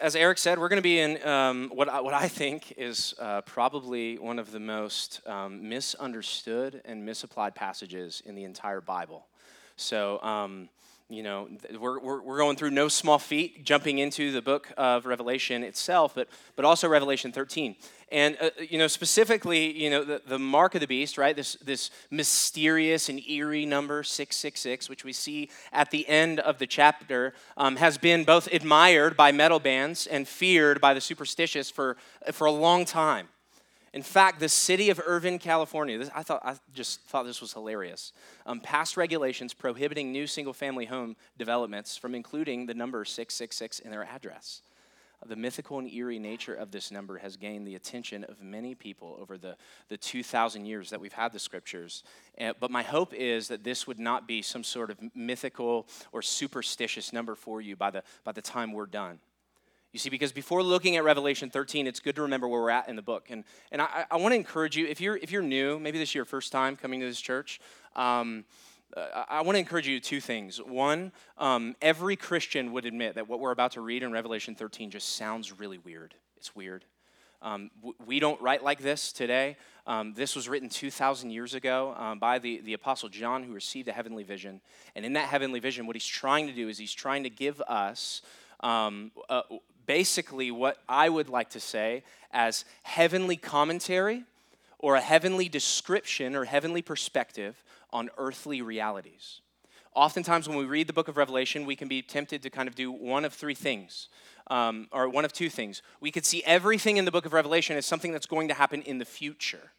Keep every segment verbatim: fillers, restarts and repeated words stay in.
As Eric said, we're going to be in um, what, I, what I think is uh, probably one of the most um, misunderstood and misapplied passages in the entire Bible. So, um, you know, we're, we're, we're going through no small feat, jumping into the book of Revelation itself, but but also Revelation thirteen. And, uh, you know, specifically, you know, the, the mark of the beast, right, this this mysterious and eerie number, six six six, which we see at the end of the chapter, um, has been both admired by metal bands and feared by the superstitious for, for a long time. In fact, the city of Irvine, California, this, I thought I just thought this was hilarious, um, passed regulations prohibiting new single-family home developments from including the number six six six in their address. The mythical and eerie nature of this number has gained the attention of many people over the, the two thousand years that we've had the scriptures. And, but my hope is that this would not be some sort of mythical or superstitious number for you by the, by the time we're done. You see, because before looking at Revelation thirteen, it's good to remember where we're at in the book. And and I, I want to encourage you, if you're if you're new, maybe this is your first time coming to this church, um, I, I want to encourage you to two things. One, um, every Christian would admit that what we're about to read in Revelation thirteen just sounds really weird. It's weird. Um, we don't write like this today. Um, this was written two thousand years ago um, by the, the Apostle John, who received a heavenly vision. And in that heavenly vision, what he's trying to do is he's trying to give us um, a, basically what I would like to say as heavenly commentary or a heavenly description or heavenly perspective on earthly realities. Oftentimes when we read the book of Revelation, we can be tempted to kind of do one of three things, um, or one of two things. We could see everything in the book of Revelation as something that's going to happen in the future,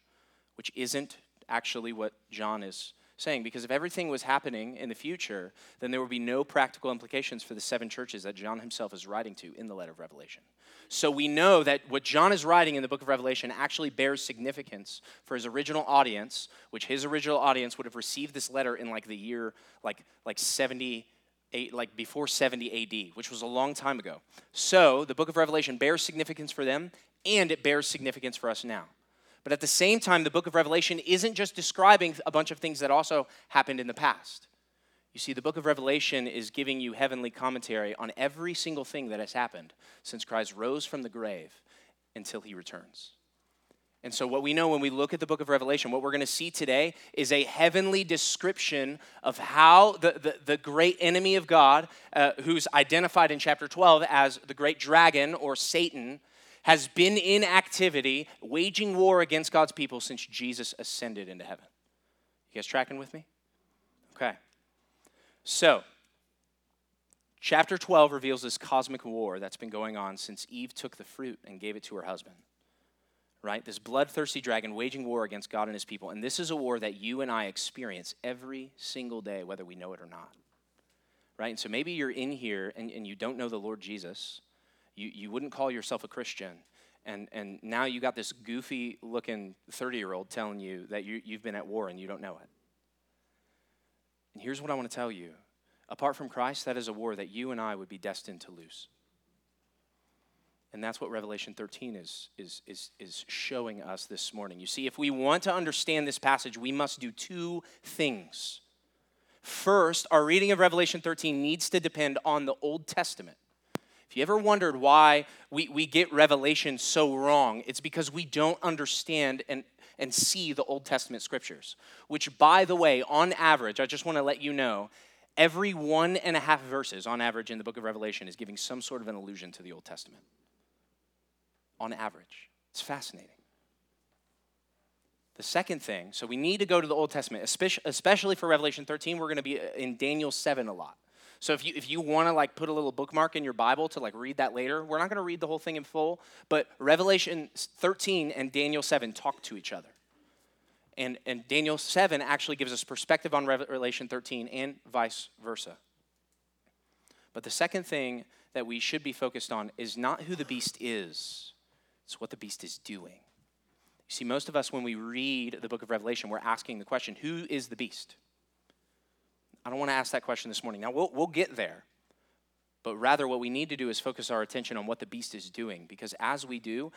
which isn't actually what John is saying, because if everything was happening in the future, then there would be no practical implications for the seven churches that John himself is writing to in the letter of Revelation. So we know that what John is writing in the book of Revelation actually bears significance for his original audience, which his original audience would have received this letter in like the year, like like seventy-eight, like before seventy A D, which was a long time ago. So the book of Revelation bears significance for them, and it bears significance for us now. But at the same time, the book of Revelation isn't just describing a bunch of things that also happened in the past. You see, the book of Revelation is giving you heavenly commentary on every single thing that has happened since Christ rose from the grave until he returns. And so what we know when we look at the book of Revelation, what we're going to see today is a heavenly description of how the, the, the great enemy of God, uh, who's identified in chapter twelve as the great dragon or Satan, has been in activity, waging war against God's people since Jesus ascended into heaven. You guys tracking with me? Okay. So, chapter twelve reveals this cosmic war that's been going on since Eve took the fruit and gave it to her husband. Right? This bloodthirsty dragon waging war against God and his people. And this is a war that you and I experience every single day, whether we know it or not. Right? And so maybe you're in here and, and you don't know the Lord Jesus. You you wouldn't call yourself a Christian, and, and now you got this goofy-looking thirty-year-old telling you that you, you've been at war and you don't know it. And here's what I want to tell you. Apart from Christ, that is a war that you and I would be destined to lose. And that's what Revelation thirteen is, is, is, is showing us this morning. You see, if we want to understand this passage, we must do two things. First, our reading of Revelation thirteen needs to depend on the Old Testament. If you ever wondered why we, we get Revelation so wrong, it's because we don't understand and, and see the Old Testament scriptures, which, by the way, on average, I just want to let you know, every one and a half verses on average in the book of Revelation is giving some sort of an allusion to the Old Testament. On average. It's fascinating. The second thing, so we need to go to the Old Testament, especially for Revelation thirteen. We're going to be in Daniel seven a lot. So if you if you want to like put a little bookmark in your Bible to like read that later, we're not going to read the whole thing in full, but Revelation thirteen and Daniel seven talk to each other. And and Daniel seven actually gives us perspective on Revelation thirteen and vice versa. But the second thing that we should be focused on is not who the beast is, it's what the beast is doing. You see, most of us, when we read the book of Revelation, we're asking the question, who is the beast? I don't want to ask that question this morning. Now, we'll, we'll get there. But rather, what we need to do is focus our attention on what the beast is doing. Because as we do,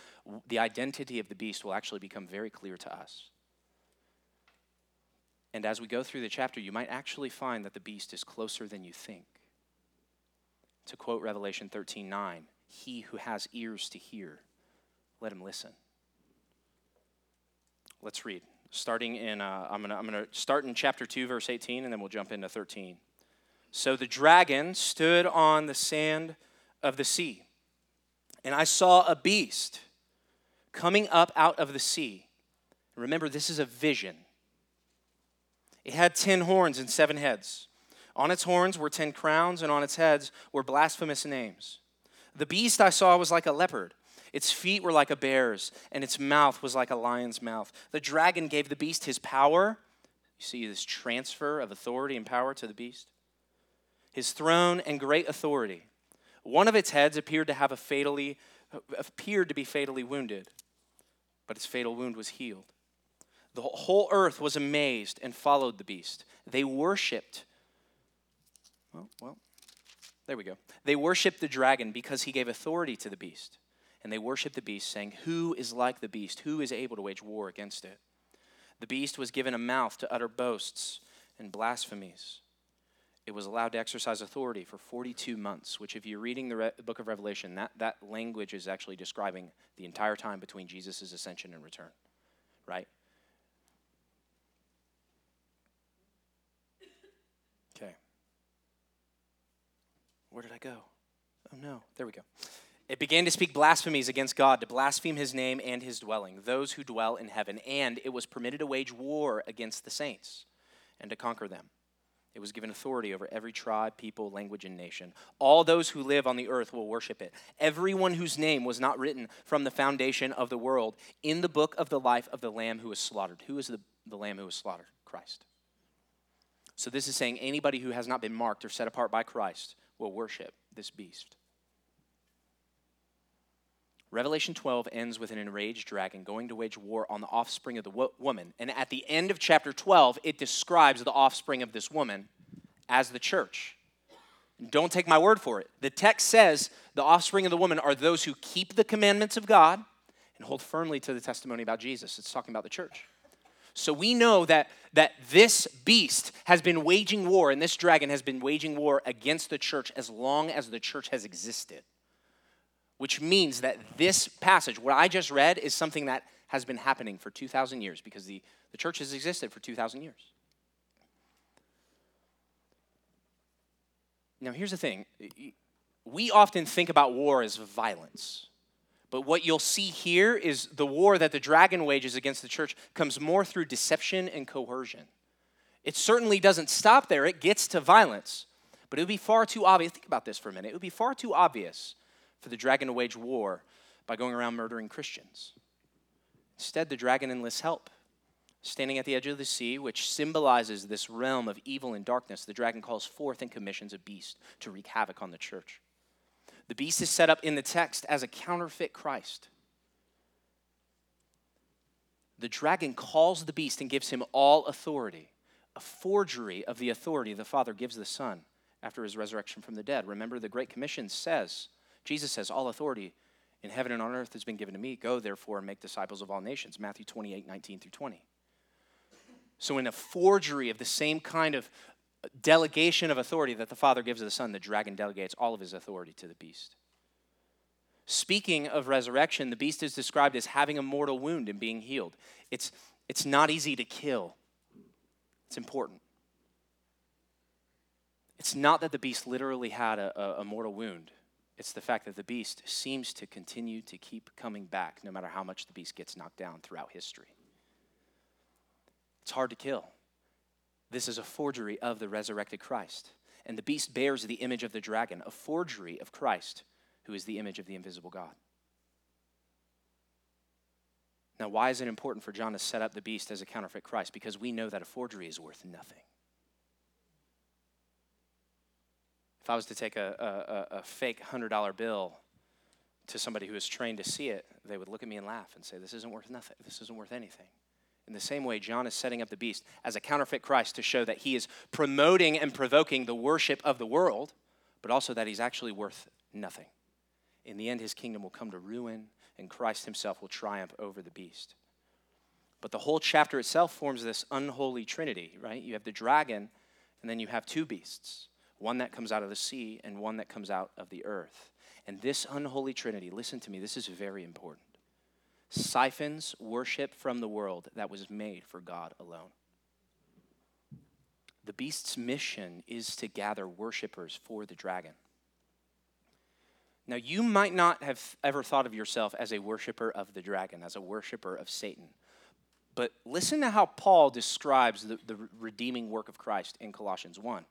the identity of the beast will actually become very clear to us. And as we go through the chapter, you might actually find that the beast is closer than you think. To quote Revelation thirteen nine, he who has ears to hear, let him listen. Let's read. Starting in, uh, I'm gonna, I'm gonna start in chapter two, verse eighteen, and then we'll jump into thirteen. So the dragon stood on the sand of the sea, and I saw a beast coming up out of the sea. Remember, this is a vision. It had ten horns and seven heads. On its horns were ten crowns, and on its heads were blasphemous names. The beast I saw was like a leopard. Its feet were like a bear's, and its mouth was like a lion's mouth. The dragon gave the beast his power. You see this transfer of authority and power to the beast. His throne and great authority. One of its heads appeared to have a fatally, appeared to be fatally wounded, but its fatal wound was healed. The whole earth was amazed and followed the beast. They worshipped. Well, well, there we go. They worshipped the dragon because he gave authority to the beast. And they worshipped the beast, saying, who is like the beast? Who is able to wage war against it? The beast was given a mouth to utter boasts and blasphemies. It was allowed to exercise authority for forty-two months, which if you're reading the Re- book of Revelation, that, that language is actually describing the entire time between Jesus' ascension and return, right? Okay. Where did I go? Oh, no. There we go. It began to speak blasphemies against God, to blaspheme his name and his dwelling, those who dwell in heaven. And it was permitted to wage war against the saints and to conquer them. It was given authority over every tribe, people, language, and nation. All those who live on the earth will worship it. Everyone whose name was not written from the foundation of the world in the book of the life of the Lamb who was slaughtered. Who is the, the Lamb who was slaughtered? Christ. So this is saying anybody who has not been marked or set apart by Christ will worship this beast. Revelation twelve ends with an enraged dragon going to wage war on the offspring of the wo- woman. And at the end of chapter twelve, it describes the offspring of this woman as the church. Don't take my word for it. The text says the offspring of the woman are those who keep the commandments of God and hold firmly to the testimony about Jesus. It's talking about the church. So we know that, that this beast has been waging war, and this dragon has been waging war against the church as long as the church has existed. Which means that this passage, what I just read, is something that has been happening for two thousand years because the, the church has existed for two thousand years. Now, here's the thing. We often think about war as violence. But what you'll see here is the war that the dragon wages against the church comes more through deception and coercion. It certainly doesn't stop there. It gets to violence. But it would be far too obvious. Think about this for a minute. It would be far too obvious for the dragon to wage war by going around murdering Christians. Instead, the dragon enlists help. Standing at the edge of the sea, which symbolizes this realm of evil and darkness, the dragon calls forth and commissions a beast to wreak havoc on the church. The beast is set up in the text as a counterfeit Christ. The dragon calls the beast and gives him all authority, a forgery of the authority the Father gives the Son after his resurrection from the dead. Remember, the Great Commission says, Jesus says, all authority in heaven and on earth has been given to me. Go, therefore, and make disciples of all nations. Matthew twenty-eight, nineteen through twenty. So in a forgery of the same kind of delegation of authority that the Father gives to the Son, the dragon delegates all of his authority to the beast. Speaking of resurrection, the beast is described as having a mortal wound and being healed. It's, it's not easy to kill. It's important. It's not that the beast literally had a, a, a mortal wound. It's the fact that the beast seems to continue to keep coming back no matter how much the beast gets knocked down throughout history. It's hard to kill. This is a forgery of the resurrected Christ. And the beast bears the image of the dragon, a forgery of Christ, who is the image of the invisible God. Now, why is it important for John to set up the beast as a counterfeit Christ? Because we know that a forgery is worth nothing. If I was to take a, a, a fake one hundred dollar bill to somebody who is trained to see it, they would look at me and laugh and say, this isn't worth nothing. This isn't worth anything. In the same way, John is setting up the beast as a counterfeit Christ to show that he is promoting and provoking the worship of the world, but also that he's actually worth nothing. In the end, his kingdom will come to ruin, and Christ himself will triumph over the beast. But the whole chapter itself forms this unholy trinity, right? You have the dragon, and then you have two beasts. One that comes out of the sea and one that comes out of the earth. And this unholy trinity, listen to me, this is very important, siphons worship from the world that was made for God alone. The beast's mission is to gather worshipers for the dragon. Now, you might not have ever thought of yourself as a worshiper of the dragon, as a worshiper of Satan. But listen to how Paul describes the, the redeeming work of Christ in Colossians one.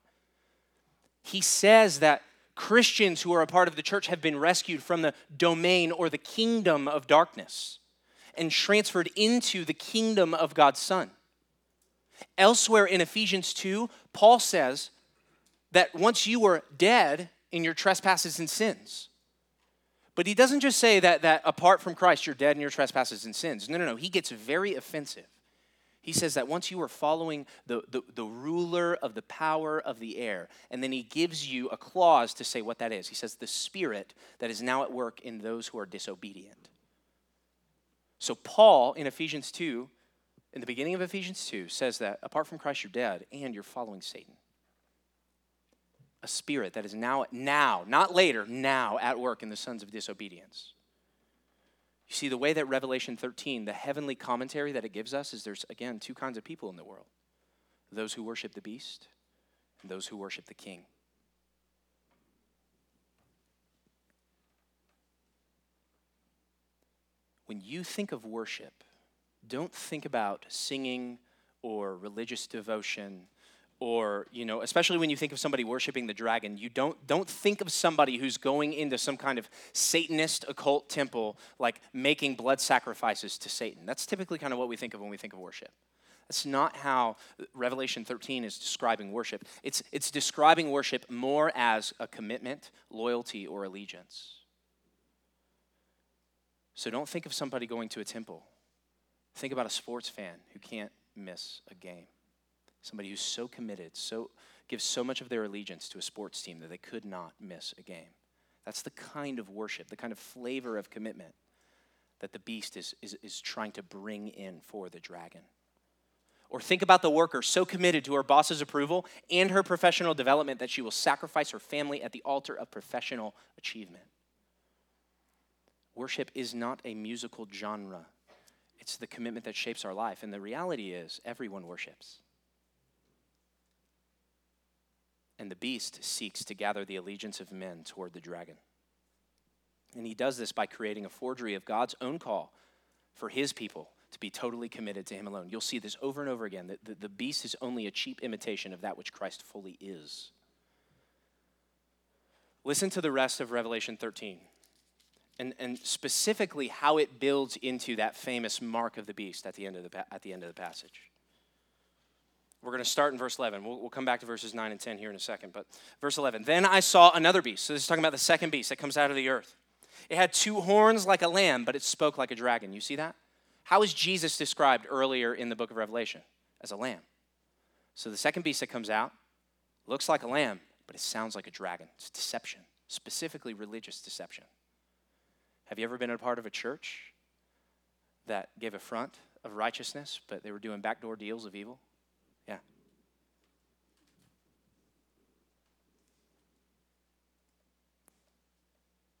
He says that Christians who are a part of the church have been rescued from the domain or the kingdom of darkness and transferred into the kingdom of God's Son. Elsewhere in Ephesians two, Paul says that once you were dead in your trespasses and sins. But he doesn't just say that, that apart from Christ, you're dead in your trespasses and sins. No, no, no. He gets very offensive. He says that once you were following the, the, the ruler of the power of the air, and then he gives you a clause to say what that is. He says the spirit that is now at work in those who are disobedient. So Paul in Ephesians two, in the beginning of Ephesians two, says that apart from Christ, you're dead, and you're following Satan. A spirit that is now, now, not later, now at work in the sons of disobedience. You see, the way that Revelation thirteen, the heavenly commentary that it gives us, is there's, again, two kinds of people in the world. Those who worship the beast and those who worship the king. When you think of worship, don't think about singing or religious devotion or, you know, especially when you think of somebody worshiping the dragon, you don't don't think of somebody who's going into some kind of Satanist occult temple, like making blood sacrifices to Satan. That's typically kind of what we think of when we think of worship. That's not how Revelation thirteen is describing worship. It's, it's describing worship more as a commitment, loyalty, or allegiance. So don't think of somebody going to a temple. Think about a sports fan who can't miss a game. Somebody who's so committed, so gives so much of their allegiance to a sports team that they could not miss a game. That's the kind of worship, the kind of flavor of commitment that the beast is, is, is trying to bring in for the dragon. Or think about the worker so committed to her boss's approval and her professional development that she will sacrifice her family at the altar of professional achievement. Worship is not a musical genre. It's the commitment that shapes our life. And the reality is, everyone worships. And the beast seeks to gather the allegiance of men toward the dragon. And he does this by creating a forgery of God's own call for his people to be totally committed to him alone. You'll see this over and over again, that the, the beast is only a cheap imitation of that which Christ fully is. Listen to the rest of Revelation thirteen, and, and specifically how it builds into that famous mark of the beast at the end of the, at the, end of the passage. We're going to start in verse eleven. We'll, we'll come back to verses nine and ten here in a second. But verse eleven, then I saw another beast. So this is talking about the second beast that comes out of the earth. It had two horns like a lamb, but it spoke like a dragon. You see that? How is Jesus described earlier in the book of Revelation? As a lamb. So the second beast that comes out looks like a lamb, but it sounds like a dragon. It's deception, specifically religious deception. Have you ever been a part of a church that gave a front of righteousness, but they were doing backdoor deals of evil? Yeah.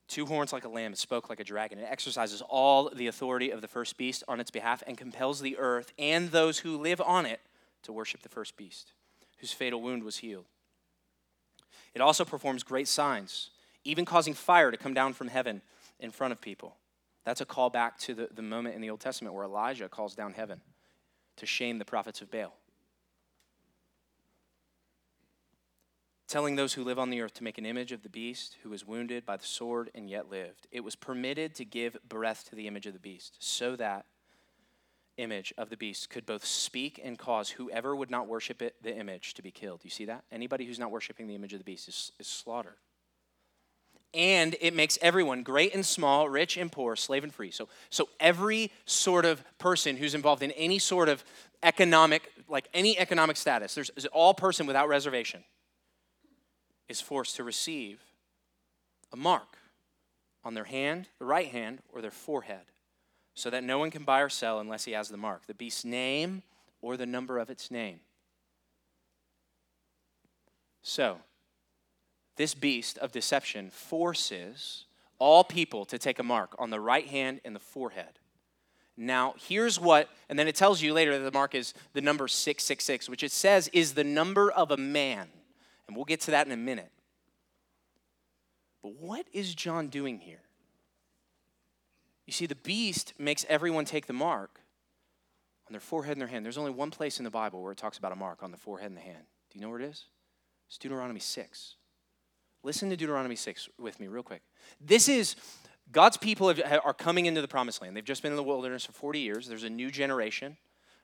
Two horns like a lamb, it spoke like a dragon. It exercises all the authority of the first beast on its behalf and compels the earth and those who live on it to worship the first beast, whose fatal wound was healed. It also performs great signs, even causing fire to come down from heaven in front of people. That's a call back to the, the moment in the Old Testament where Elijah calls down heaven to shame the prophets of Baal, telling those who live on the earth to make an image of the beast who was wounded by the sword and yet lived. It was permitted to give breath to the image of the beast, so that image of the beast could both speak and cause whoever would not worship it, the image, to be killed. You see that? Anybody who's not worshiping the image of the beast is, is slaughtered. And it makes everyone, great and small, rich and poor, slave and free. So, so every sort of person who's involved in any sort of economic, like any economic status, there's all person without reservation, is forced to receive a mark on their hand, the right hand, or their forehead, so that no one can buy or sell unless he has the mark, the beast's name, or the number of its name. So, this beast of deception forces all people to take a mark on the right hand and the forehead. Now, here's what, and then it tells you later that the mark is the number six six six, which it says is the number of a man. And we'll get to that in a minute. But what is John doing here? You see, the beast makes everyone take the mark on their forehead and their hand. There's only one place in the Bible where it talks about a mark on the forehead and the hand. Do you know where it is? It's Deuteronomy six. Listen to Deuteronomy six with me real quick. This is, God's people have, are coming into the promised land. They've just been in the wilderness for forty years. There's a new generation,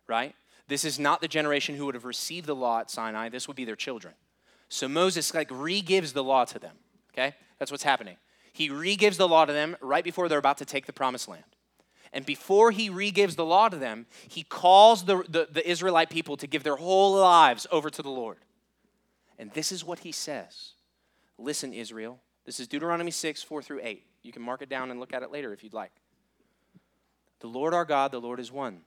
right? This is not the generation who would have received the law at Sinai. This would be their children. So Moses like re-gives the law to them, okay? That's what's happening. He re-gives the law to them right before they're about to take the promised land. And before he re-gives the law to them, he calls the, the, the Israelite people to give their whole lives over to the Lord. And this is what he says. Listen, Israel. This is Deuteronomy six, four through eight. You can mark it down and look at it later if you'd like. The Lord our God, the Lord is one.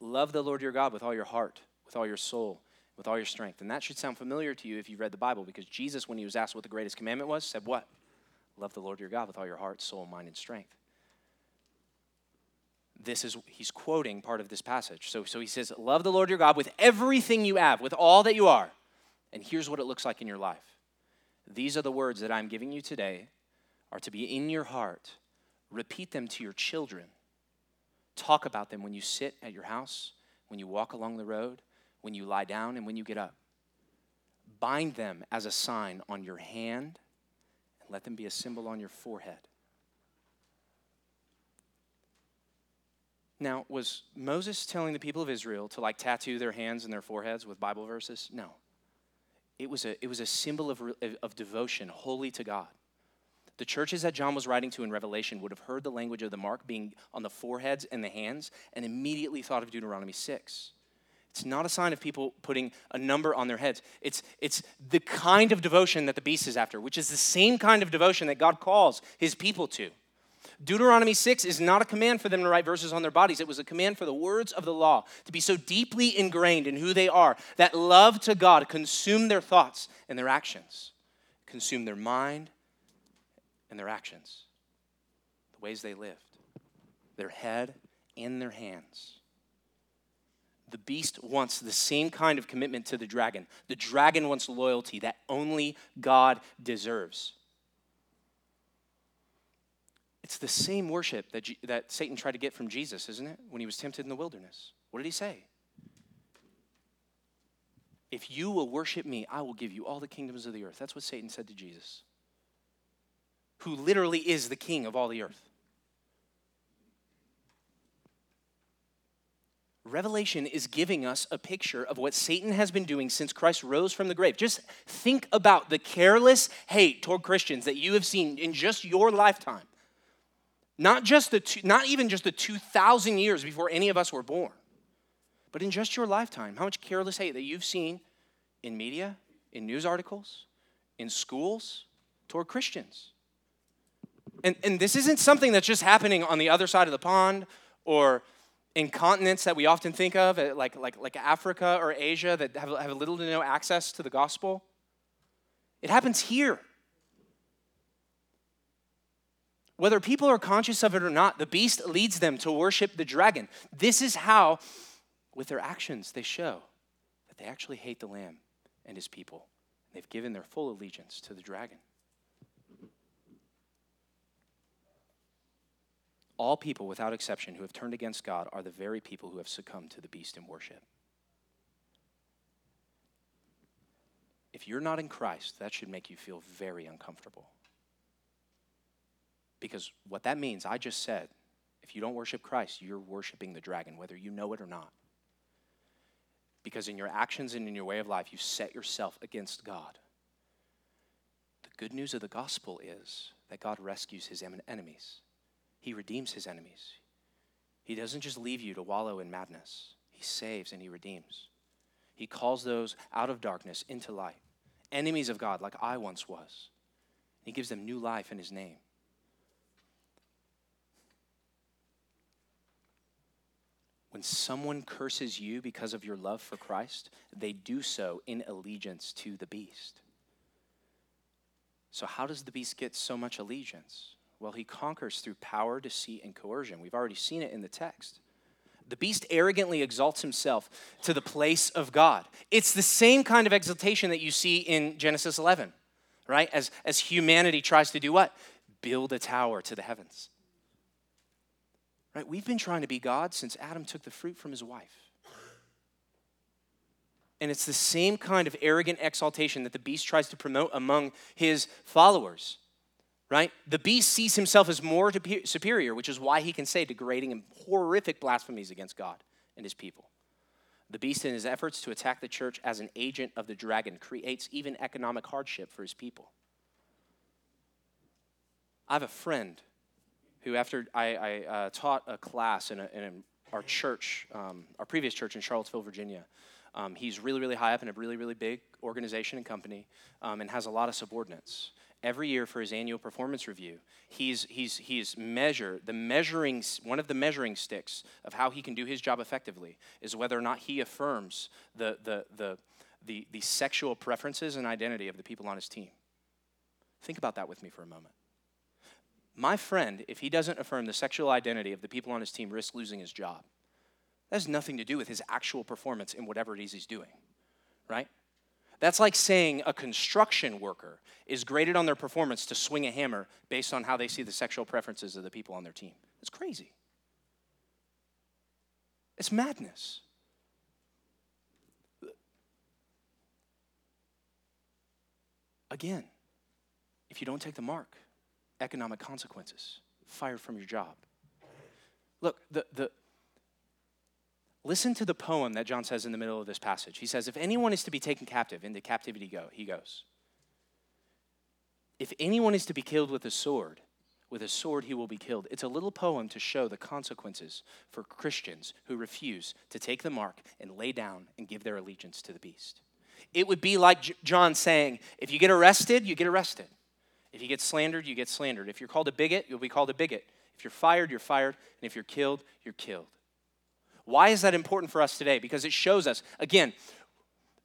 Love the Lord your God with all your heart, with all your soul, with all your strength. And that should sound familiar to you if you've read the Bible, because Jesus, when he was asked what the greatest commandment was, said what? Love the Lord your God with all your heart, soul, mind, and strength. This is, he's quoting part of this passage. So, so he says, love the Lord your God with everything you have, with all that you are. And here's what it looks like in your life. These are the words that I'm giving you today are to be in your heart. Repeat them to your children. Talk about them when you sit at your house, when you walk along the road, when you lie down, and when you get up. Bind them as a sign on your hand, and let them be a symbol on your forehead. Now, was Moses telling the people of Israel to like tattoo their hands and their foreheads with Bible verses? No. It was a, it was a symbol of, of devotion, holy to God. The churches that John was writing to in Revelation would have heard the language of the mark being on the foreheads and the hands and immediately thought of Deuteronomy six. It's not a sign of people putting a number on their heads. It's, it's the kind of devotion that the beast is after, which is the same kind of devotion that God calls his people to. Deuteronomy six is not a command for them to write verses on their bodies. It was a command for the words of the law to be so deeply ingrained in who they are that love to God consumed their thoughts and their actions, consumed their mind and their actions, the ways they lived, their head and their hands. The beast wants the same kind of commitment to the dragon. The dragon wants loyalty that only God deserves. It's the same worship that, G- that Satan tried to get from Jesus, isn't it? When he was tempted in the wilderness. What did he say? If you will worship me, I will give you all the kingdoms of the earth. That's what Satan said to Jesus, who literally is the king of all the earth. Revelation is giving us a picture of what Satan has been doing since Christ rose from the grave. Just think about the careless hate toward Christians that you have seen in just your lifetime. Not just the two, not even just the two thousand years before any of us were born, but in just your lifetime, how much careless hate that you've seen in media, in news articles, in schools, toward Christians. And, and this isn't something that's just happening on the other side of the pond or in continents that we often think of, like, like, like Africa or Asia that have, have little to no access to the gospel. It happens here. Whether people are conscious of it or not, the beast leads them to worship the dragon. This is how, with their actions, they show that they actually hate the Lamb and his people. They've given their full allegiance to the dragon. All people, without exception, who have turned against God are the very people who have succumbed to the beast in worship. If you're not in Christ, that should make you feel very uncomfortable. Because what that means, I just said, if you don't worship Christ, you're worshiping the dragon, whether you know it or not. Because in your actions and in your way of life, you set yourself against God. The good news of the gospel is that God rescues his enemies. He redeems his enemies. He doesn't just leave you to wallow in madness. He saves and he redeems. He calls those out of darkness into light, enemies of God like I once was. He gives them new life in his name. When someone curses you because of your love for Christ, they do so in allegiance to the beast. So how does the beast get so much allegiance? Well, he conquers through power, deceit, and coercion. We've already seen it in the text. The beast arrogantly exalts himself to the place of God. It's the same kind of exaltation that you see in Genesis eleven, right? As, as humanity tries to do what? Build a tower to the heavens. Right? We've been trying to be God since Adam took the fruit from his wife. And it's the same kind of arrogant exaltation that the beast tries to promote among his followers, right? The beast sees himself as more superior, which is why he can say degrading and horrific blasphemies against God and his people. The beast, in his efforts to attack the church as an agent of the dragon, creates even economic hardship for his people. I have a friend who, after I, I uh, taught a class in, a, in a, our church, um, our previous church in Charlottesville, Virginia, um, he's really, really high up in a really, really big organization and company, um, and has a lot of subordinates. Every year for his annual performance review, he's he's he's measured, the measuring, one of the measuring sticks of how he can do his job effectively is whether or not he affirms the the the the, the sexual preferences and identity of the people on his team. Think about that with me for a moment. My friend, if he doesn't affirm the sexual identity of the people on his team, risks losing his job. That has nothing to do with his actual performance in whatever it is he's doing, right? That's like saying a construction worker is graded on their performance to swing a hammer based on how they see the sexual preferences of the people on their team. It's crazy. It's madness. Again, if you don't take the mark, economic consequences, fired from your job. Look, the the listen to the poem that John says in the middle of this passage. He says, if anyone is to be taken captive, into captivity go, he goes. If anyone is to be killed with a sword, with a sword he will be killed. It's a little poem to show the consequences for Christians who refuse to take the mark and lay down and give their allegiance to the beast. It would be like John saying, if you get arrested, you get arrested. If you get slandered, you get slandered. If you're called a bigot, you'll be called a bigot. If you're fired, you're fired. And if you're killed, you're killed. Why is that important for us today? Because it shows us, again,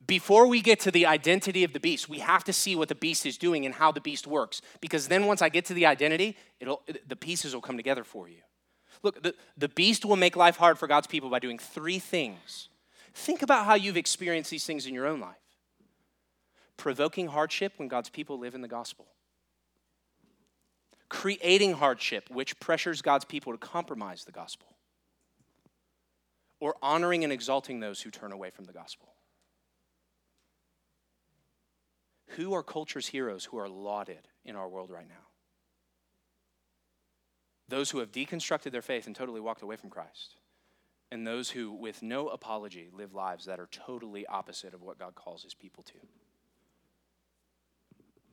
before we get to the identity of the beast, we have to see what the beast is doing and how the beast works. Because then once I get to the identity, it'll, the pieces will come together for you. Look, the, the beast will make life hard for God's people by doing three things. Think about how you've experienced these things in your own life. Provoking hardship when God's people live in the gospel. Creating hardship, which pressures God's people to compromise the gospel. Or honoring and exalting those who turn away from the gospel. Who are culture's heroes who are lauded in our world right now? Those who have deconstructed their faith and totally walked away from Christ. And those who, with no apology, live lives that are totally opposite of what God calls his people to.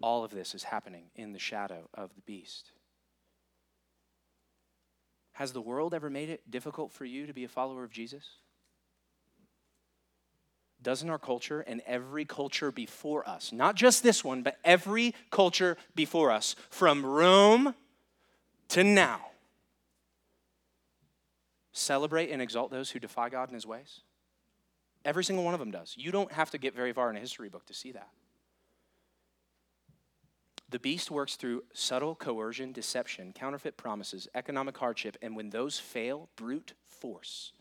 All of this is happening in the shadow of the beast. Has the world ever made it difficult for you to be a follower of Jesus? Doesn't our culture and every culture before us, not just this one, but every culture before us, from Rome to now, celebrate and exalt those who defy God in his ways? Every single one of them does. You don't have to get very far in a history book to see that. The beast works through subtle coercion, deception, counterfeit promises, economic hardship, and when those fail, brute force.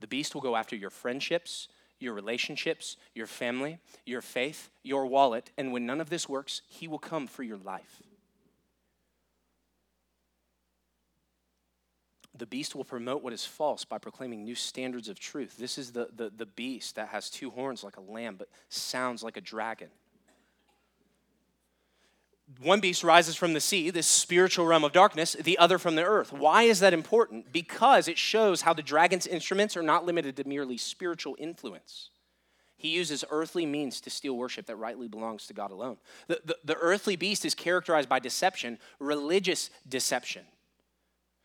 The beast will go after your friendships, your relationships, your family, your faith, your wallet, and when none of this works, he will come for your life. The beast will promote what is false by proclaiming new standards of truth. This is the, the, the beast that has two horns like a lamb, but sounds like a dragon. One beast rises from the sea, this spiritual realm of darkness, the other from the earth. Why is that important? Because it shows how the dragon's instruments are not limited to merely spiritual influence. He uses earthly means to steal worship that rightly belongs to God alone. The, the, the earthly beast is characterized by deception, religious deception.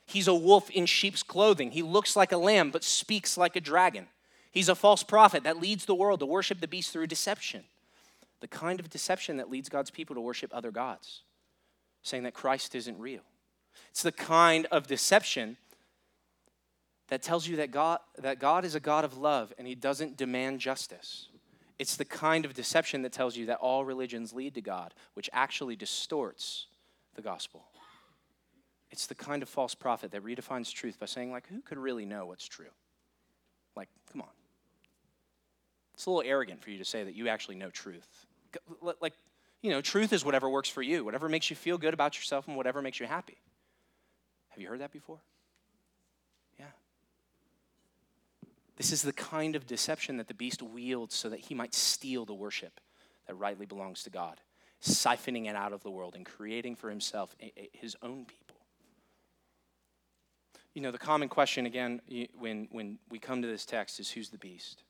He's a wolf in sheep's clothing. He looks like a lamb but speaks like a dragon. He's a false prophet that leads the world to worship the beast through deception. The kind of deception that leads God's people to worship other gods, saying that Christ isn't real. It's the kind of deception that tells you that God, that God is a God of love and he doesn't demand justice. It's the kind of deception that tells you that all religions lead to God, which actually distorts the gospel. It's the kind of false prophet that redefines truth by saying, like, who could really know what's true? Like, come on. It's a little arrogant for you to say that you actually know truth. Like, you know, truth is whatever works for you, whatever makes you feel good about yourself and whatever makes you happy. Have you heard that before? Yeah. This is the kind of deception that the beast wields so that he might steal the worship that rightly belongs to God, siphoning it out of the world and creating for himself his own people. You know, the common question, again, when, when we come to this text is, who's the beast?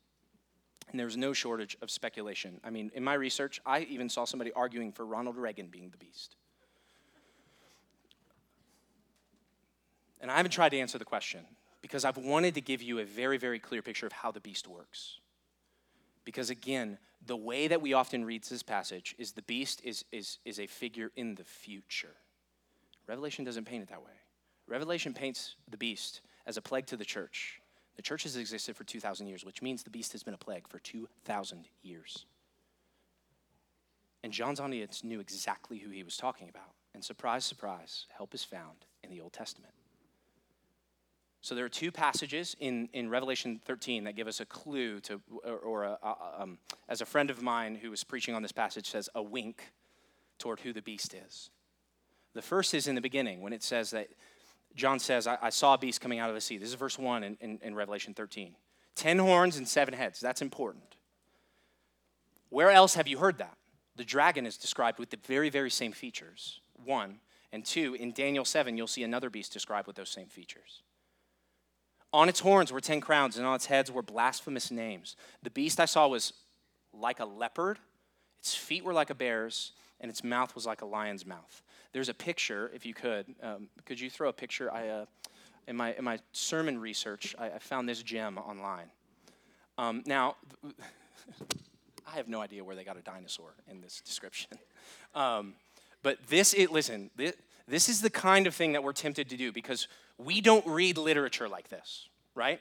And there's no shortage of speculation. I mean, in my research, I even saw somebody arguing for Ronald Reagan being the beast. And I haven't tried to answer the question because I've wanted to give you a very, very clear picture of how the beast works. Because again, the way that we often read this passage is the beast is, is, is a figure in the future. Revelation doesn't paint it that way. Revelation paints the beast as a plague to the church. The church has existed for two thousand years, which means the beast has been a plague for two thousand years. And John's audience knew exactly who he was talking about. And surprise, surprise, help is found in the Old Testament. So there are two passages in, in Revelation thirteen that give us a clue to, or, or a, a, um, as a friend of mine who was preaching on this passage says, a wink toward who the beast is. The first is in the beginning when it says that John says, I, I saw a beast coming out of the sea. This is verse one in, in, in Revelation thirteen. Ten horns and seven heads. That's important. Where else have you heard that? The dragon is described with the very, very same features, one. And two, in Daniel seven, you'll see another beast described with those same features. On its horns were ten crowns, and on its heads were blasphemous names. The beast I saw was like a leopard. Its feet were like a bear's, and its mouth was like a lion's mouth. There's a picture, if you could. Um, could you throw a picture? I, uh, in my in my sermon research, I, I found this gem online. Um, now, I have no idea where they got a dinosaur in this description. Um, but this, it, listen, this, this is the kind of thing that we're tempted to do because we don't read literature like this, right?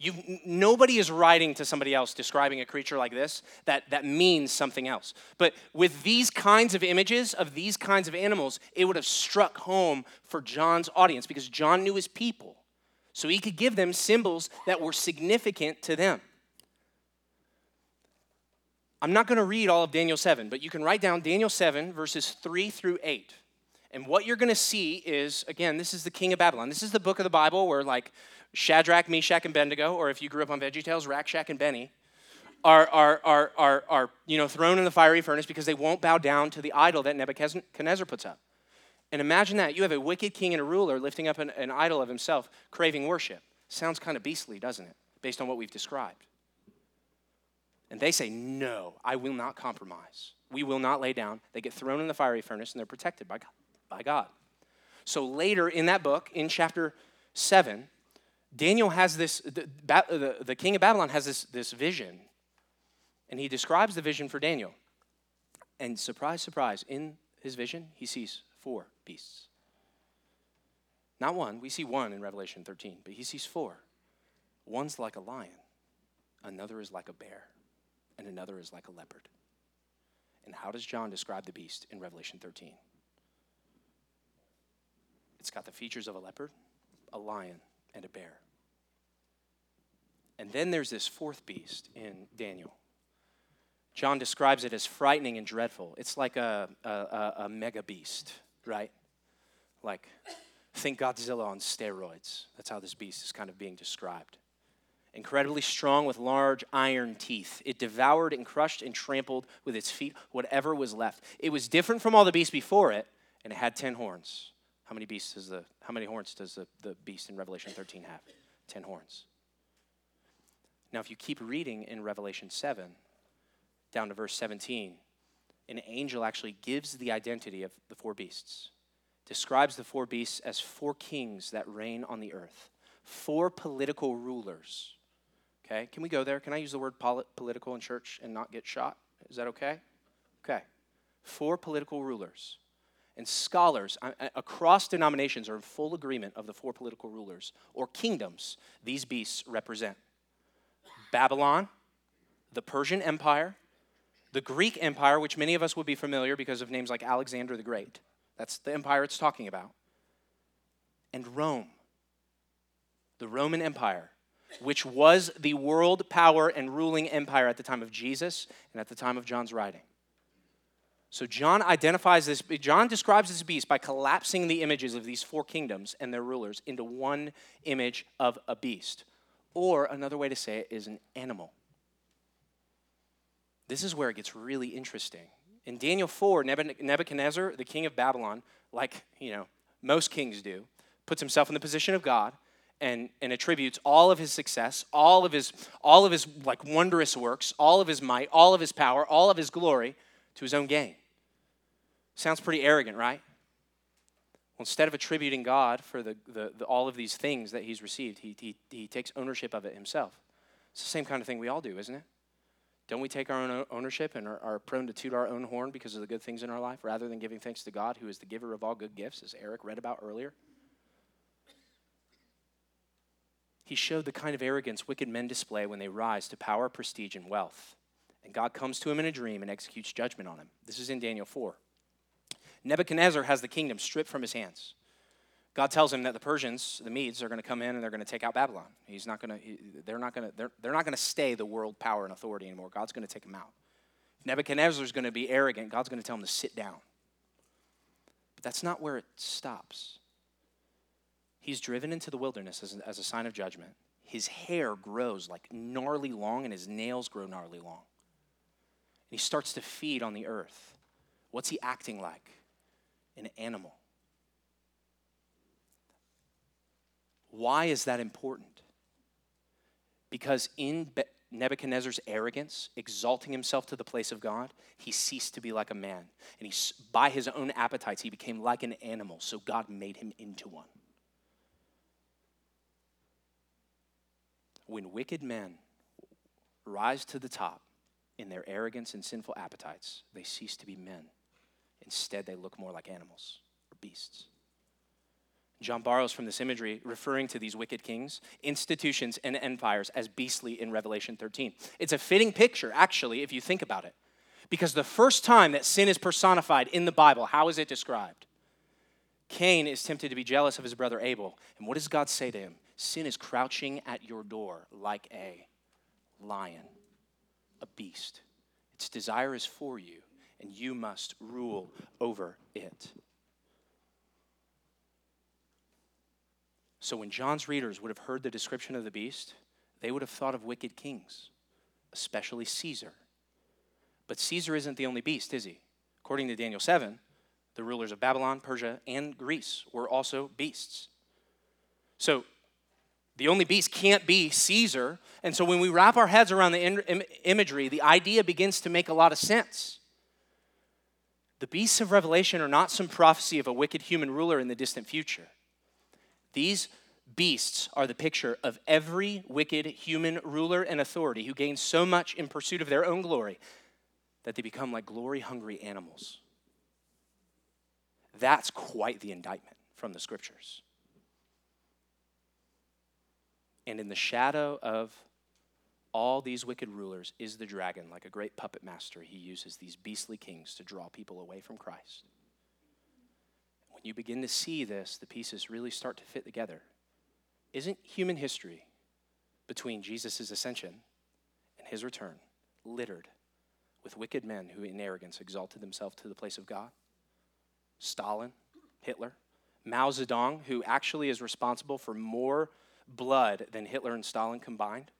You, nobody is writing to somebody else describing a creature like this that, that means something else. But with these kinds of images of these kinds of animals, it would have struck home for John's audience because John knew his people. So he could give them symbols that were significant to them. I'm not going to read all of Daniel seven, but you can write down Daniel seven, verses three through eight. And what you're going to see is, again, this is the king of Babylon. This is the book of the Bible where, like, Shadrach, Meshach, and Abednego, or if you grew up on Veggie Tales, Rack, Shack, and Benny, are, are, are, are, are, you know, thrown in the fiery furnace because they won't bow down to the idol that Nebuchadnezzar puts up. And imagine that. You have a wicked king and a ruler lifting up an, an idol of himself, craving worship. Sounds kind of beastly, doesn't it, based on what we've described? And they say, no, I will not compromise. We will not lay down. They get thrown in the fiery furnace, and they're protected by God. By God. So later in that book, in chapter seven, Daniel has this, the, the, the king of Babylon has this, this vision, and he describes the vision for Daniel. And surprise, surprise, in his vision, he sees four beasts. Not one, we see one in Revelation thirteen, but he sees four. One's like a lion, another is like a bear, and another is like a leopard. And how does John describe the beast in Revelation thirteen? It's got the features of a leopard, a lion, and a bear. And then there's this fourth beast in Daniel. John describes it as frightening and dreadful. It's like a, a, a mega beast, right? Like, think Godzilla on steroids. That's how this beast is kind of being described. Incredibly strong with large iron teeth. It devoured and crushed and trampled with its feet whatever was left. It was different from all the beasts before it, and it had ten horns. How many beasts does the how many horns does the, the beast in Revelation thirteen have? Ten horns. Now, if you keep reading in Revelation seven, down to verse seventeen, an angel actually gives the identity of the four beasts, describes the four beasts as four kings that reign on the earth, four political rulers. Okay, can we go there? Can I use the word polit- political in church and not get shot? Is that okay? Okay, four political rulers. And scholars across denominations are in full agreement of the four political rulers or kingdoms these beasts represent. Babylon, the Persian Empire, the Greek Empire, which many of us would be familiar because of names like Alexander the Great. That's the empire it's talking about. And Rome, the Roman Empire, which was the world power and ruling empire at the time of Jesus and at the time of John's writing. So John identifies this, John describes this beast by collapsing the images of these four kingdoms and their rulers into one image of a beast. Or another way to say it is an animal. This is where it gets really interesting. In Daniel four, Nebuchadnezzar, the king of Babylon, like, you know, most kings do, puts himself in the position of God and, and attributes all of his success, all of his, all of his like wondrous works, all of his might, all of his power, all of his glory to his own gain. Sounds pretty arrogant, right? Well, instead of attributing God for the, the, the all of these things that he's received, he, he, he takes ownership of it himself. It's the same kind of thing we all do, isn't it? Don't we take our own ownership and are, are prone to toot our own horn because of the good things in our life rather than giving thanks to God, who is the giver of all good gifts, as Eric read about earlier? He showed the kind of arrogance wicked men display when they rise to power, prestige, and wealth. And God comes to him in a dream and executes judgment on him. This is in Daniel four. Nebuchadnezzar has the kingdom stripped from his hands. God tells him that the Persians, the Medes, are going to come in and they're going to take out Babylon. He's not going to. He, they're not going to. They're, they're not going to stay the world power and authority anymore. God's going to take them out. If Nebuchadnezzar's going to be arrogant, God's going to tell him to sit down. But that's not where it stops. He's driven into the wilderness as, as a sign of judgment. His hair grows like gnarly long, and his nails grow gnarly long. And he starts to feed on the earth. What's he acting like? An animal. Why is that important? Because in Nebuchadnezzar's arrogance, exalting himself to the place of God, he ceased to be like a man. And he, by his own appetites, he became like an animal, so God made him into one. When wicked men rise to the top in their arrogance and sinful appetites, they cease to be men. Instead, they look more like animals or beasts. John borrows from this imagery, referring to these wicked kings, institutions, and empires as beastly in Revelation thirteen. It's a fitting picture, actually, if you think about it. Because the first time that sin is personified in the Bible, how is it described? Cain is tempted to be jealous of his brother Abel. And what does God say to him? Sin is crouching at your door like a lion, a beast. Its desire is for you, and you must rule over it. So when John's readers would have heard the description of the beast, they would have thought of wicked kings, especially Caesar. But Caesar isn't the only beast, is he? According to Daniel seven, the rulers of Babylon, Persia, and Greece were also beasts. So the only beast can't be Caesar. And so when we wrap our heads around the im- imagery, the idea begins to make a lot of sense. The beasts of Revelation are not some prophecy of a wicked human ruler in the distant future. These beasts are the picture of every wicked human ruler and authority who gains so much in pursuit of their own glory that they become like glory-hungry animals. That's quite the indictment from the scriptures. And in the shadow of all these wicked rulers is the dragon, like a great puppet master. He uses these beastly kings to draw people away from Christ. When you begin to see this, the pieces really start to fit together. Isn't human history between Jesus' ascension and his return littered with wicked men who in arrogance exalted themselves to the place of God? Stalin, Hitler, Mao Zedong, who actually is responsible for more blood than Hitler and Stalin combined.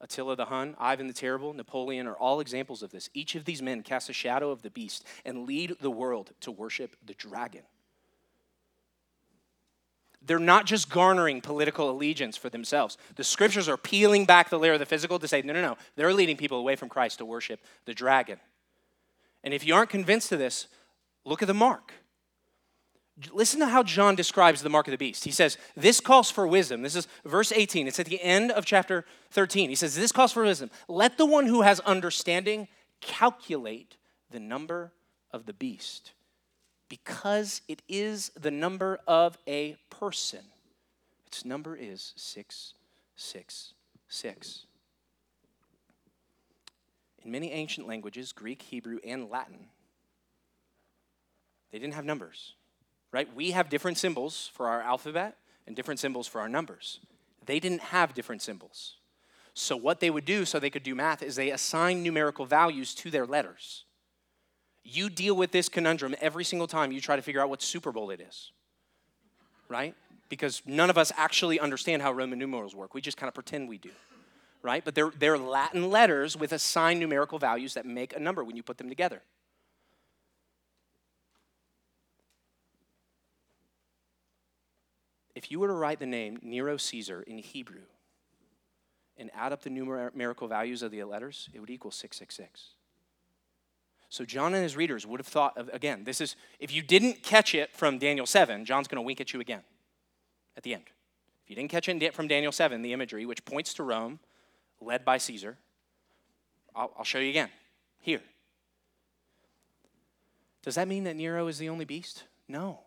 Attila the Hun, Ivan the Terrible, Napoleon are all examples of this. Each of these men casts a shadow of the beast and lead the world to worship the dragon. They're not just garnering political allegiance for themselves. The scriptures are peeling back the layer of the physical to say, no, no, no, they're leading people away from Christ to worship the dragon. And if you aren't convinced of this, look at the mark. Listen to how John describes the mark of the beast. He says, this calls for wisdom. This is verse eighteen. It's at the end of chapter thirteen. He says, this calls for wisdom. Let the one who has understanding calculate the number of the beast, because it is the number of a person. Its number is six six six. in many ancient languages, Greek, Hebrew, and Latin. They didn't have numbers, right? We have different symbols for our alphabet and different symbols for our numbers. They didn't have different symbols. So what they would do so they could do math is they assign numerical values to their letters. You deal with this conundrum every single time you try to figure out what Super Bowl it is, right? Because none of us actually understand how Roman numerals work. We just kind of pretend we do, right? But they're, they're Latin letters with assigned numerical values that make a number when you put them together. If you were to write the name Nero Caesar in Hebrew and add up the numerical values of the letters, it would equal six six six. So John and his readers would have thought of, again, this is, if you didn't catch it from Daniel seven, John's going to wink at you again at the end. If you didn't catch it from Daniel seven, the imagery, which points to Rome, led by Caesar, I'll, I'll show you again here. Does that mean that Nero is the only beast? No.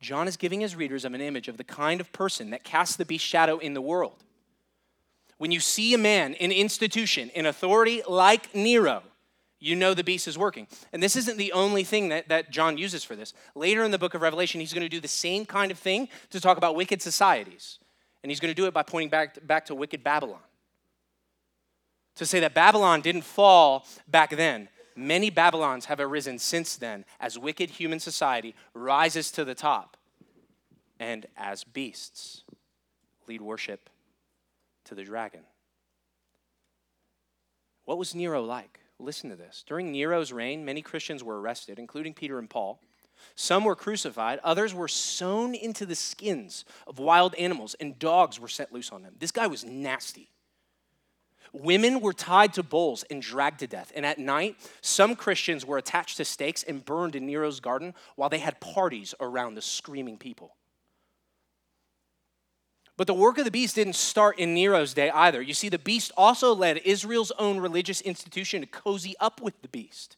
John is giving his readers an image of the kind of person that casts the beast shadow in the world. When you see a man in institution, in authority like Nero, you know the beast is working. And this isn't the only thing that, that John uses for this. Later in the book of Revelation, he's going to do the same kind of thing to talk about wicked societies. And he's going to do it by pointing back to, back to wicked Babylon. To say that Babylon didn't fall back then. Many Babylons have arisen since then as wicked human society rises to the top and as beasts lead worship to the dragon. What was Nero like? Listen to this. During Nero's reign, many Christians were arrested, including Peter and Paul. Some were crucified. Others were sewn into the skins of wild animals, and dogs were set loose on them. This guy was nasty. Women were tied to bulls and dragged to death. And at night, some Christians were attached to stakes and burned in Nero's garden while they had parties around the screaming people. But the work of the beast didn't start in Nero's day either. You see, the beast also led Israel's own religious institution to cozy up with the beast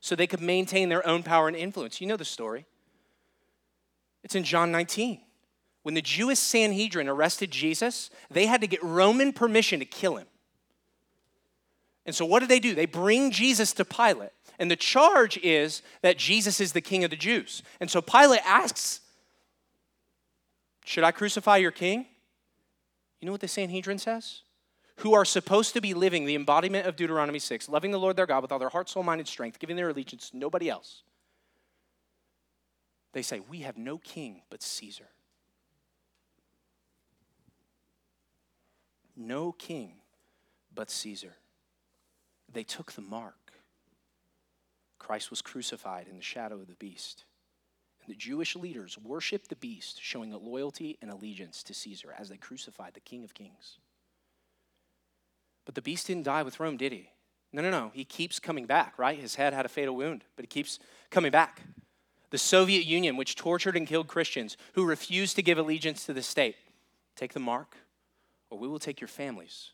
so they could maintain their own power and influence. You know the story. It's in John nineteen. When the Jewish Sanhedrin arrested Jesus, they had to get Roman permission to kill him. And so what did they do? They bring Jesus to Pilate. And the charge is that Jesus is the king of the Jews. And so Pilate asks, should I crucify your king? You know what the Sanhedrin says? Who are supposed to be living the embodiment of Deuteronomy six, loving the Lord their God with all their heart, soul, mind, and strength, giving their allegiance to nobody else. They say, we have no king but Caesar. No king but Caesar. They took the mark. Christ was crucified in the shadow of the beast. The Jewish leaders worshiped the beast, showing a loyalty and allegiance to Caesar as they crucified the King of Kings. But the beast didn't die with Rome, did he? No, no, no. He keeps coming back, right? His head had a fatal wound, but he keeps coming back. The Soviet Union, which tortured and killed Christians who refused to give allegiance to the state, take the mark, or we will take your families.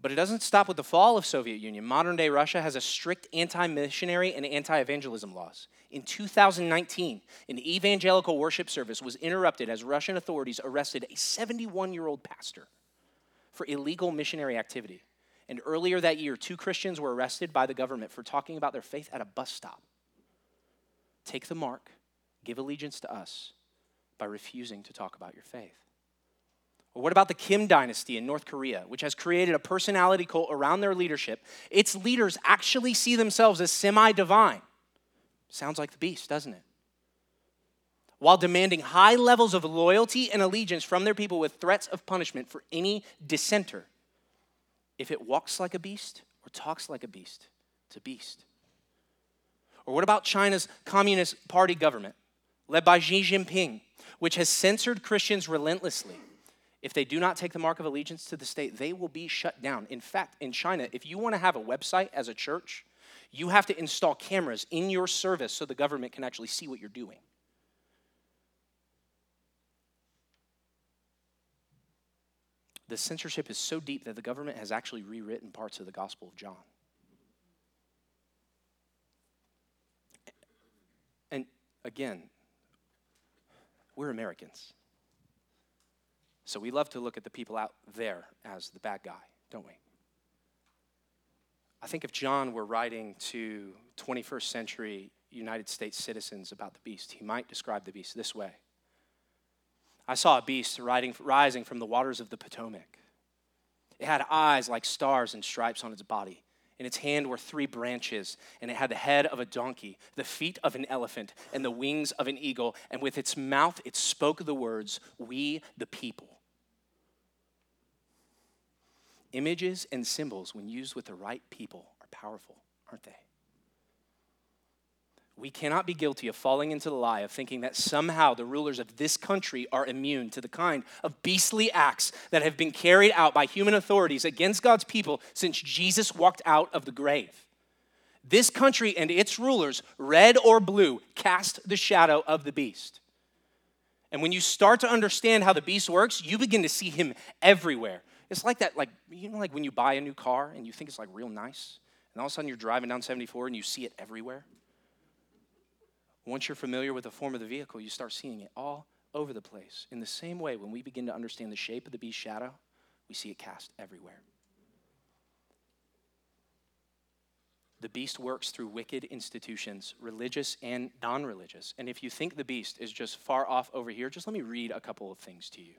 But it doesn't stop with the fall of Soviet Union. Modern-day Russia has a strict anti-missionary and anti-evangelism laws. In two thousand nineteen, an evangelical worship service was interrupted as Russian authorities arrested a seventy-one-year-old pastor for illegal missionary activity. And earlier that year, two Christians were arrested by the government for talking about their faith at a bus stop. Take the mark, give allegiance to us by refusing to talk about your faith. Or what about the Kim dynasty in North Korea, which has created a personality cult around their leadership? Its leaders actually see themselves as semi-divine. Sounds like the beast, doesn't it? While demanding high levels of loyalty and allegiance from their people with threats of punishment for any dissenter. If it walks like a beast or talks like a beast, it's a beast. Or what about China's Communist Party government, led by Xi Jinping, which has censored Christians relentlessly? If they do not take the mark of allegiance to the state, they will be shut down. In fact, in China, if you want to have a website as a church, you have to install cameras in your service so the government can actually see what you're doing. The censorship is so deep that the government has actually rewritten parts of the Gospel of John. And again, we're Americans. So we love to look at the people out there as the bad guy, don't we? I think if John were writing to twenty-first century United States citizens about the beast, he might describe the beast this way. I saw a beast riding, rising from the waters of the Potomac. It had eyes like stars and stripes on its body. In its hand were three branches, and it had the head of a donkey, the feet of an elephant, and the wings of an eagle. And with its mouth it spoke the words, "We the people." Images and symbols, when used with the right people, are powerful, aren't they? We cannot be guilty of falling into the lie of thinking that somehow the rulers of this country are immune to the kind of beastly acts that have been carried out by human authorities against God's people since Jesus walked out of the grave. This country and its rulers, red or blue, cast the shadow of the beast. And when you start to understand how the beast works, you begin to see him everywhere. It's like that, like, you know, like when you buy a new car and you think it's like real nice, and all of a sudden you're driving down seventy-four and you see it everywhere. Once you're familiar with the form of the vehicle, you start seeing it all over the place. In the same way, when we begin to understand the shape of the beast's shadow, we see it cast everywhere. The beast works through wicked institutions, religious and non-religious. And if you think the beast is just far off over here, just let me read a couple of things to you.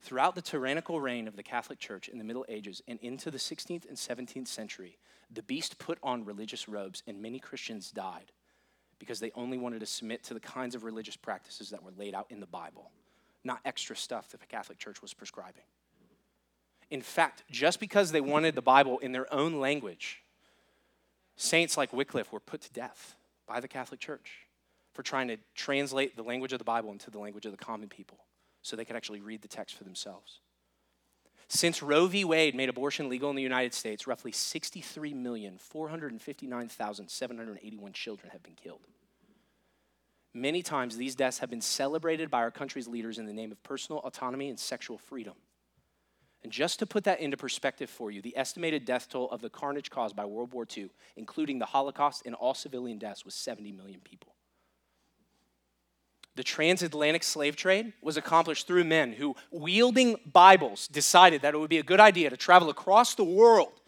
Throughout the tyrannical reign of the Catholic Church in the Middle Ages and into the sixteenth and seventeenth century, the beast put on religious robes and many Christians died, because they only wanted to submit to the kinds of religious practices that were laid out in the Bible, not extra stuff that the Catholic Church was prescribing. In fact, just because they wanted the Bible in their own language, saints like Wycliffe were put to death by the Catholic Church for trying to translate the language of the Bible into the language of the common people so they could actually read the text for themselves. Since Roe v. Wade made abortion legal in the United States, roughly sixty-three million, four hundred fifty-nine thousand, seven hundred eighty-one children have been killed. Many times, these deaths have been celebrated by our country's leaders in the name of personal autonomy and sexual freedom. And just to put that into perspective for you, the estimated death toll of the carnage caused by World War Two, including the Holocaust and all civilian deaths, was seventy million people. The transatlantic slave trade was accomplished through men who, wielding Bibles, decided that it would be a good idea to travel across the world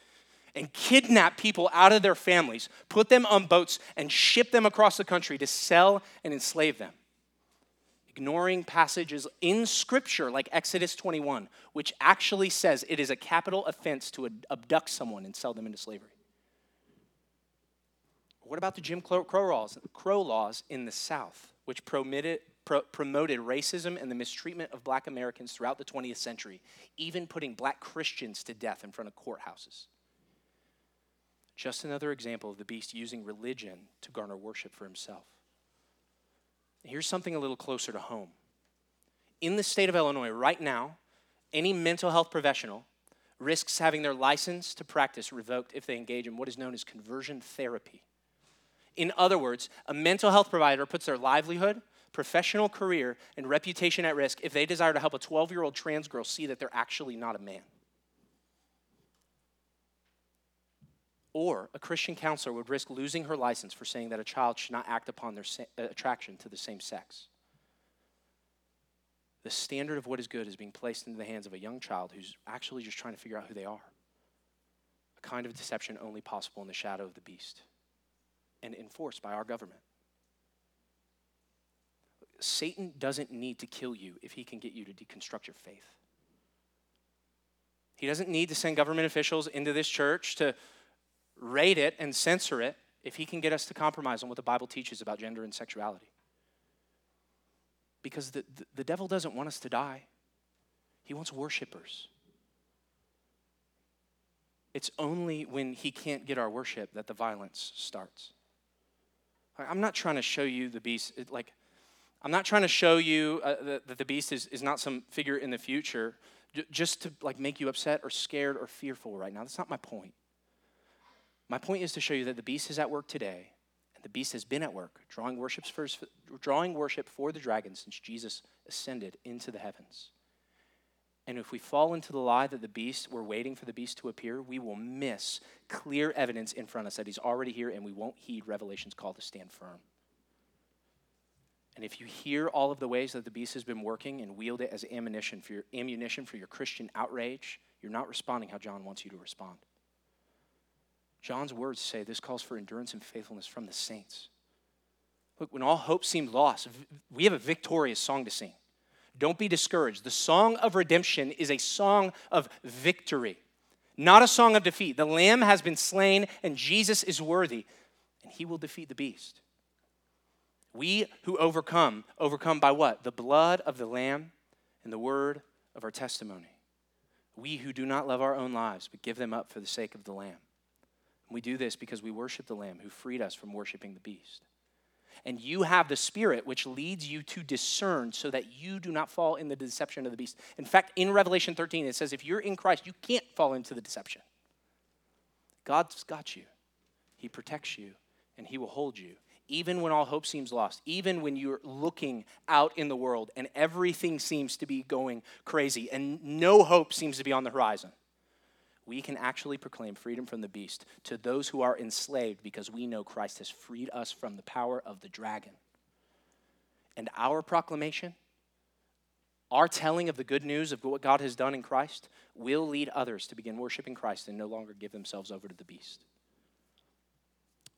and kidnap people out of their families, put them on boats, and ship them across the country to sell and enslave them, ignoring passages in Scripture like Exodus twenty-one, which actually says it is a capital offense to abduct someone and sell them into slavery. What about the Jim Crow laws, Crow laws in the South, which promoted, pro, promoted racism and the mistreatment of black Americans throughout the twentieth century, even putting black Christians to death in front of courthouses? Just another example of the beast using religion to garner worship for himself. Here's something a little closer to home. In the state of Illinois right now, any mental health professional risks having their license to practice revoked if they engage in what is known as conversion therapy. In other words, a mental health provider puts their livelihood, professional career, and reputation at risk if they desire to help a twelve-year-old trans girl see that they're actually not a man. Or a Christian counselor would risk losing her license for saying that a child should not act upon their sa- attraction to the same sex. The standard of what is good is being placed into the hands of a young child who's actually just trying to figure out who they are. A kind of deception only possible in the shadow of the beast, and enforced by our government. Satan doesn't need to kill you if he can get you to deconstruct your faith. He doesn't need to send government officials into this church to raid it and censor it if he can get us to compromise on what the Bible teaches about gender and sexuality. Because the, the, the devil doesn't want us to die. He wants worshipers. It's only when he can't get our worship that the violence starts. I'm not trying to show you the beast, like, I'm not trying to show you uh, that, that the beast is, is not some figure in the future j- just to like make you upset or scared or fearful right now. That's not my point. My point is to show you that the beast is at work today, and the beast has been at work, drawing, worships for his, drawing worship for the dragon since Jesus ascended into the heavens. And if we fall into the lie that the beast, we're waiting for the beast to appear, we will miss clear evidence in front of us that he's already here, and we won't heed Revelation's call to stand firm. And if you hear all of the ways that the beast has been working and wield it as ammunition for your, ammunition for your Christian outrage, you're not responding how John wants you to respond. John's words say this calls for endurance and faithfulness from the saints. Look, when all hope seemed lost, we have a victorious song to sing. Don't be discouraged. The song of redemption is a song of victory, not a song of defeat. The Lamb has been slain, and Jesus is worthy, and he will defeat the beast. We who overcome, overcome by what? The blood of the Lamb and the word of our testimony. We who do not love our own lives, but give them up for the sake of the Lamb. And we do this because we worship the Lamb who freed us from worshiping the beast. And you have the Spirit which leads you to discern so that you do not fall in the deception of the beast. In fact, in Revelation thirteen, it says if you're in Christ, you can't fall into the deception. God's got you. He protects you, and he will hold you. Even when all hope seems lost, even when you're looking out in the world and everything seems to be going crazy and no hope seems to be on the horizon, we can actually proclaim freedom from the beast to those who are enslaved because we know Christ has freed us from the power of the dragon. And our proclamation, our telling of the good news of what God has done in Christ, will lead others to begin worshiping Christ and no longer give themselves over to the beast.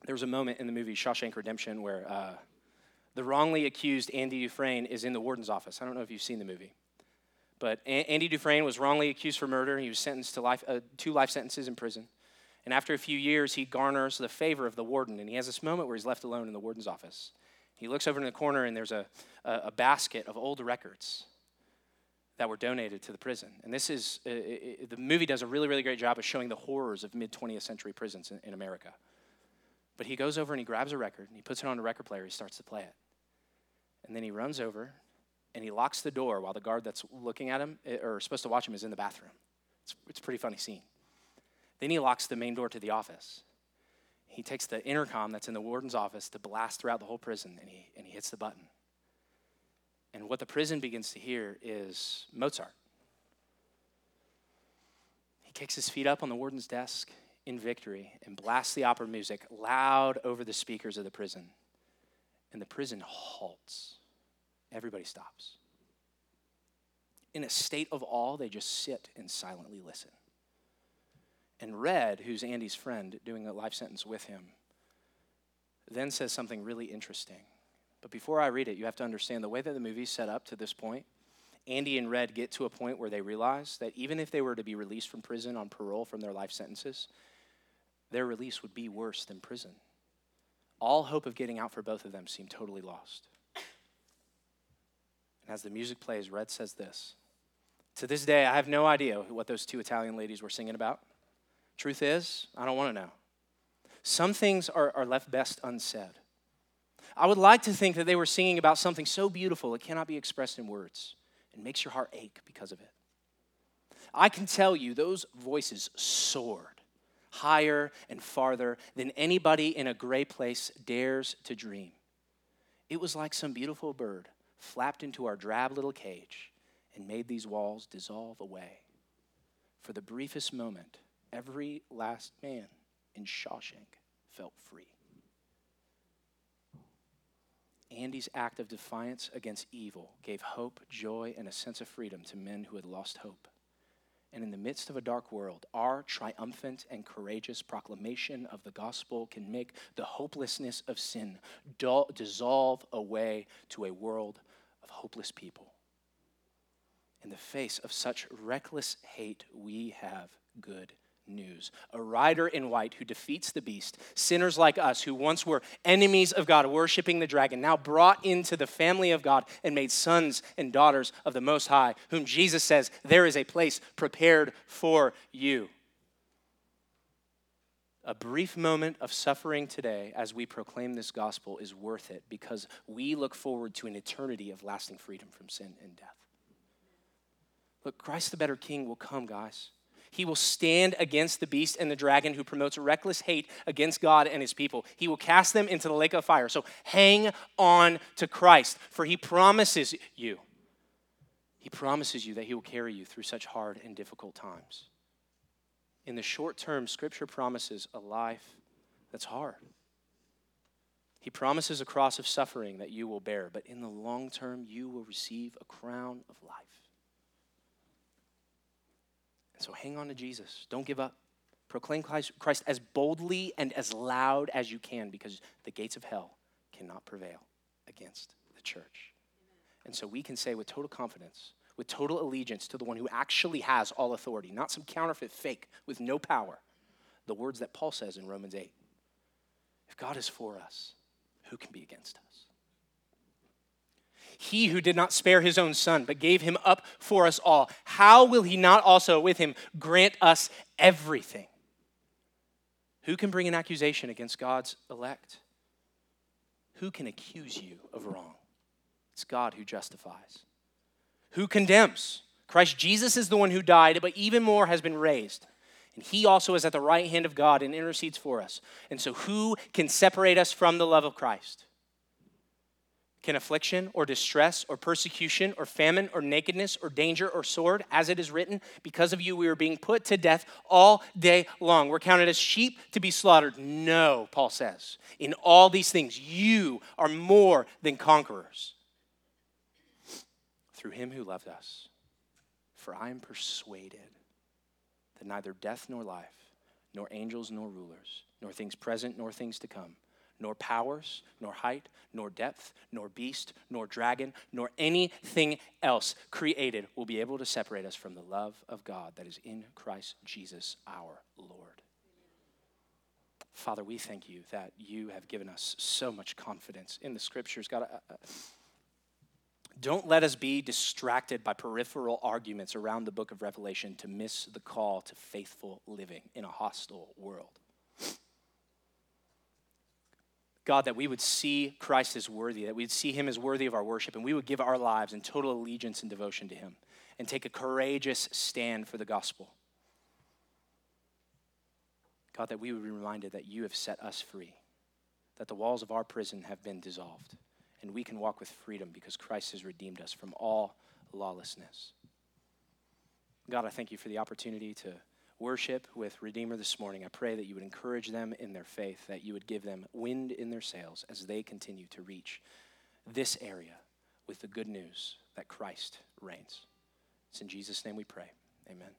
There was a moment in the movie Shawshank Redemption where uh, the wrongly accused Andy Dufresne is in the warden's office. I don't know if you've seen the movie, but a- Andy Dufresne was wrongly accused for murder. He was sentenced to life, uh, two life sentences in prison. And after a few years, he garners the favor of the warden, and he has this moment where he's left alone in the warden's office. He looks over in the corner, and there's a, a, a basket of old records that were donated to the prison. And this is, uh, it, the movie does a really, really great job of showing the horrors of mid-twentieth century prisons in, in America. But he goes over and he grabs a record and he puts it on a record player. He starts to play it. And then he runs over and he locks the door while the guard that's looking at him or supposed to watch him is in the bathroom. It's, it's a pretty funny scene. Then he locks the main door to the office. He takes the intercom that's in the warden's office to blast throughout the whole prison and he, and he hits the button. And what the prison begins to hear is Mozart. He kicks his feet up on the warden's desk in victory and blasts the opera music loud over the speakers of the prison. And the prison halts. Everybody stops. In a state of awe, they just sit and silently listen. And Red, who's Andy's friend, doing a life sentence with him, then says something really interesting. But before I read it, you have to understand the way that the movie's set up to this point. Andy and Red get to a point where they realize that even if they were to be released from prison on parole from their life sentences, their release would be worse than prison. All hope of getting out for both of them seemed totally lost. And as the music plays, Red says this, "To this day, I have no idea what those two Italian ladies were singing about. Truth is, I don't want to know. Some things are, are left best unsaid. I would like to think that they were singing about something so beautiful it cannot be expressed in words. It makes your heart ache because of it. I can tell you those voices soared higher and farther than anybody in a gray place dares to dream. It was like some beautiful bird flapped into our drab little cage and made these walls dissolve away. For the briefest moment, every last man in Shawshank felt free." Andy's act of defiance against evil gave hope, joy, and a sense of freedom to men who had lost hope. And in the midst of a dark world, our triumphant and courageous proclamation of the gospel can make the hopelessness of sin do- dissolve away to a world of hopeless people. In the face of such reckless hate, we have good news. A rider in white who defeats the beast, sinners like us who once were enemies of God, worshiping the dragon, now brought into the family of God and made sons and daughters of the Most High, whom Jesus says, there is a place prepared for you. A brief moment of suffering today as we proclaim this gospel is worth it because we look forward to an eternity of lasting freedom from sin and death. Look, Christ the better King will come, guys. He will stand against the beast and the dragon who promotes reckless hate against God and his people. He will cast them into the lake of fire. So hang on to Christ, for he promises you. He promises you that he will carry you through such hard and difficult times. In the short term, Scripture promises a life that's hard. He promises a cross of suffering that you will bear, but in the long term, you will receive a crown of life. So hang on to Jesus. Don't give up. Proclaim Christ as boldly and as loud as you can, because the gates of hell cannot prevail against the church. And so we can say with total confidence, with total allegiance to the one who actually has all authority, not some counterfeit fake with no power, the words that Paul says in Romans eight. If God is for us, who can be against us? He who did not spare his own son, but gave him up for us all, how will he not also with him grant us everything? Who can bring an accusation against God's elect? Who can accuse you of wrong? It's God who justifies. Who condemns? Christ Jesus is the one who died, but even more has been raised. And he also is at the right hand of God and intercedes for us. And so who can separate us from the love of Christ? Can affliction or distress or persecution or famine or nakedness or danger or sword, as it is written, because of you we are being put to death all day long. We're counted as sheep to be slaughtered. No, Paul says, in all these things you are more than conquerors. Through him who loved us, for I am persuaded that neither death nor life, nor angels nor rulers, nor things present nor things to come, nor powers, nor height, nor depth, nor beast, nor dragon, nor anything else created will be able to separate us from the love of God that is in Christ Jesus our Lord. Father, we thank you that you have given us so much confidence in the scriptures. God, uh, uh, don't let us be distracted by peripheral arguments around the book of Revelation to miss the call to faithful living in a hostile world. God, that we would see Christ as worthy, that we'd see him as worthy of our worship, and we would give our lives in total allegiance and devotion to him and take a courageous stand for the gospel. God, that we would be reminded that you have set us free, that the walls of our prison have been dissolved, and we can walk with freedom because Christ has redeemed us from all lawlessness. God, I thank you for the opportunity to worship with Redeemer this morning. I pray that you would encourage them in their faith, that you would give them wind in their sails as they continue to reach this area with the good news that Christ reigns. It's in Jesus' name we pray. Amen.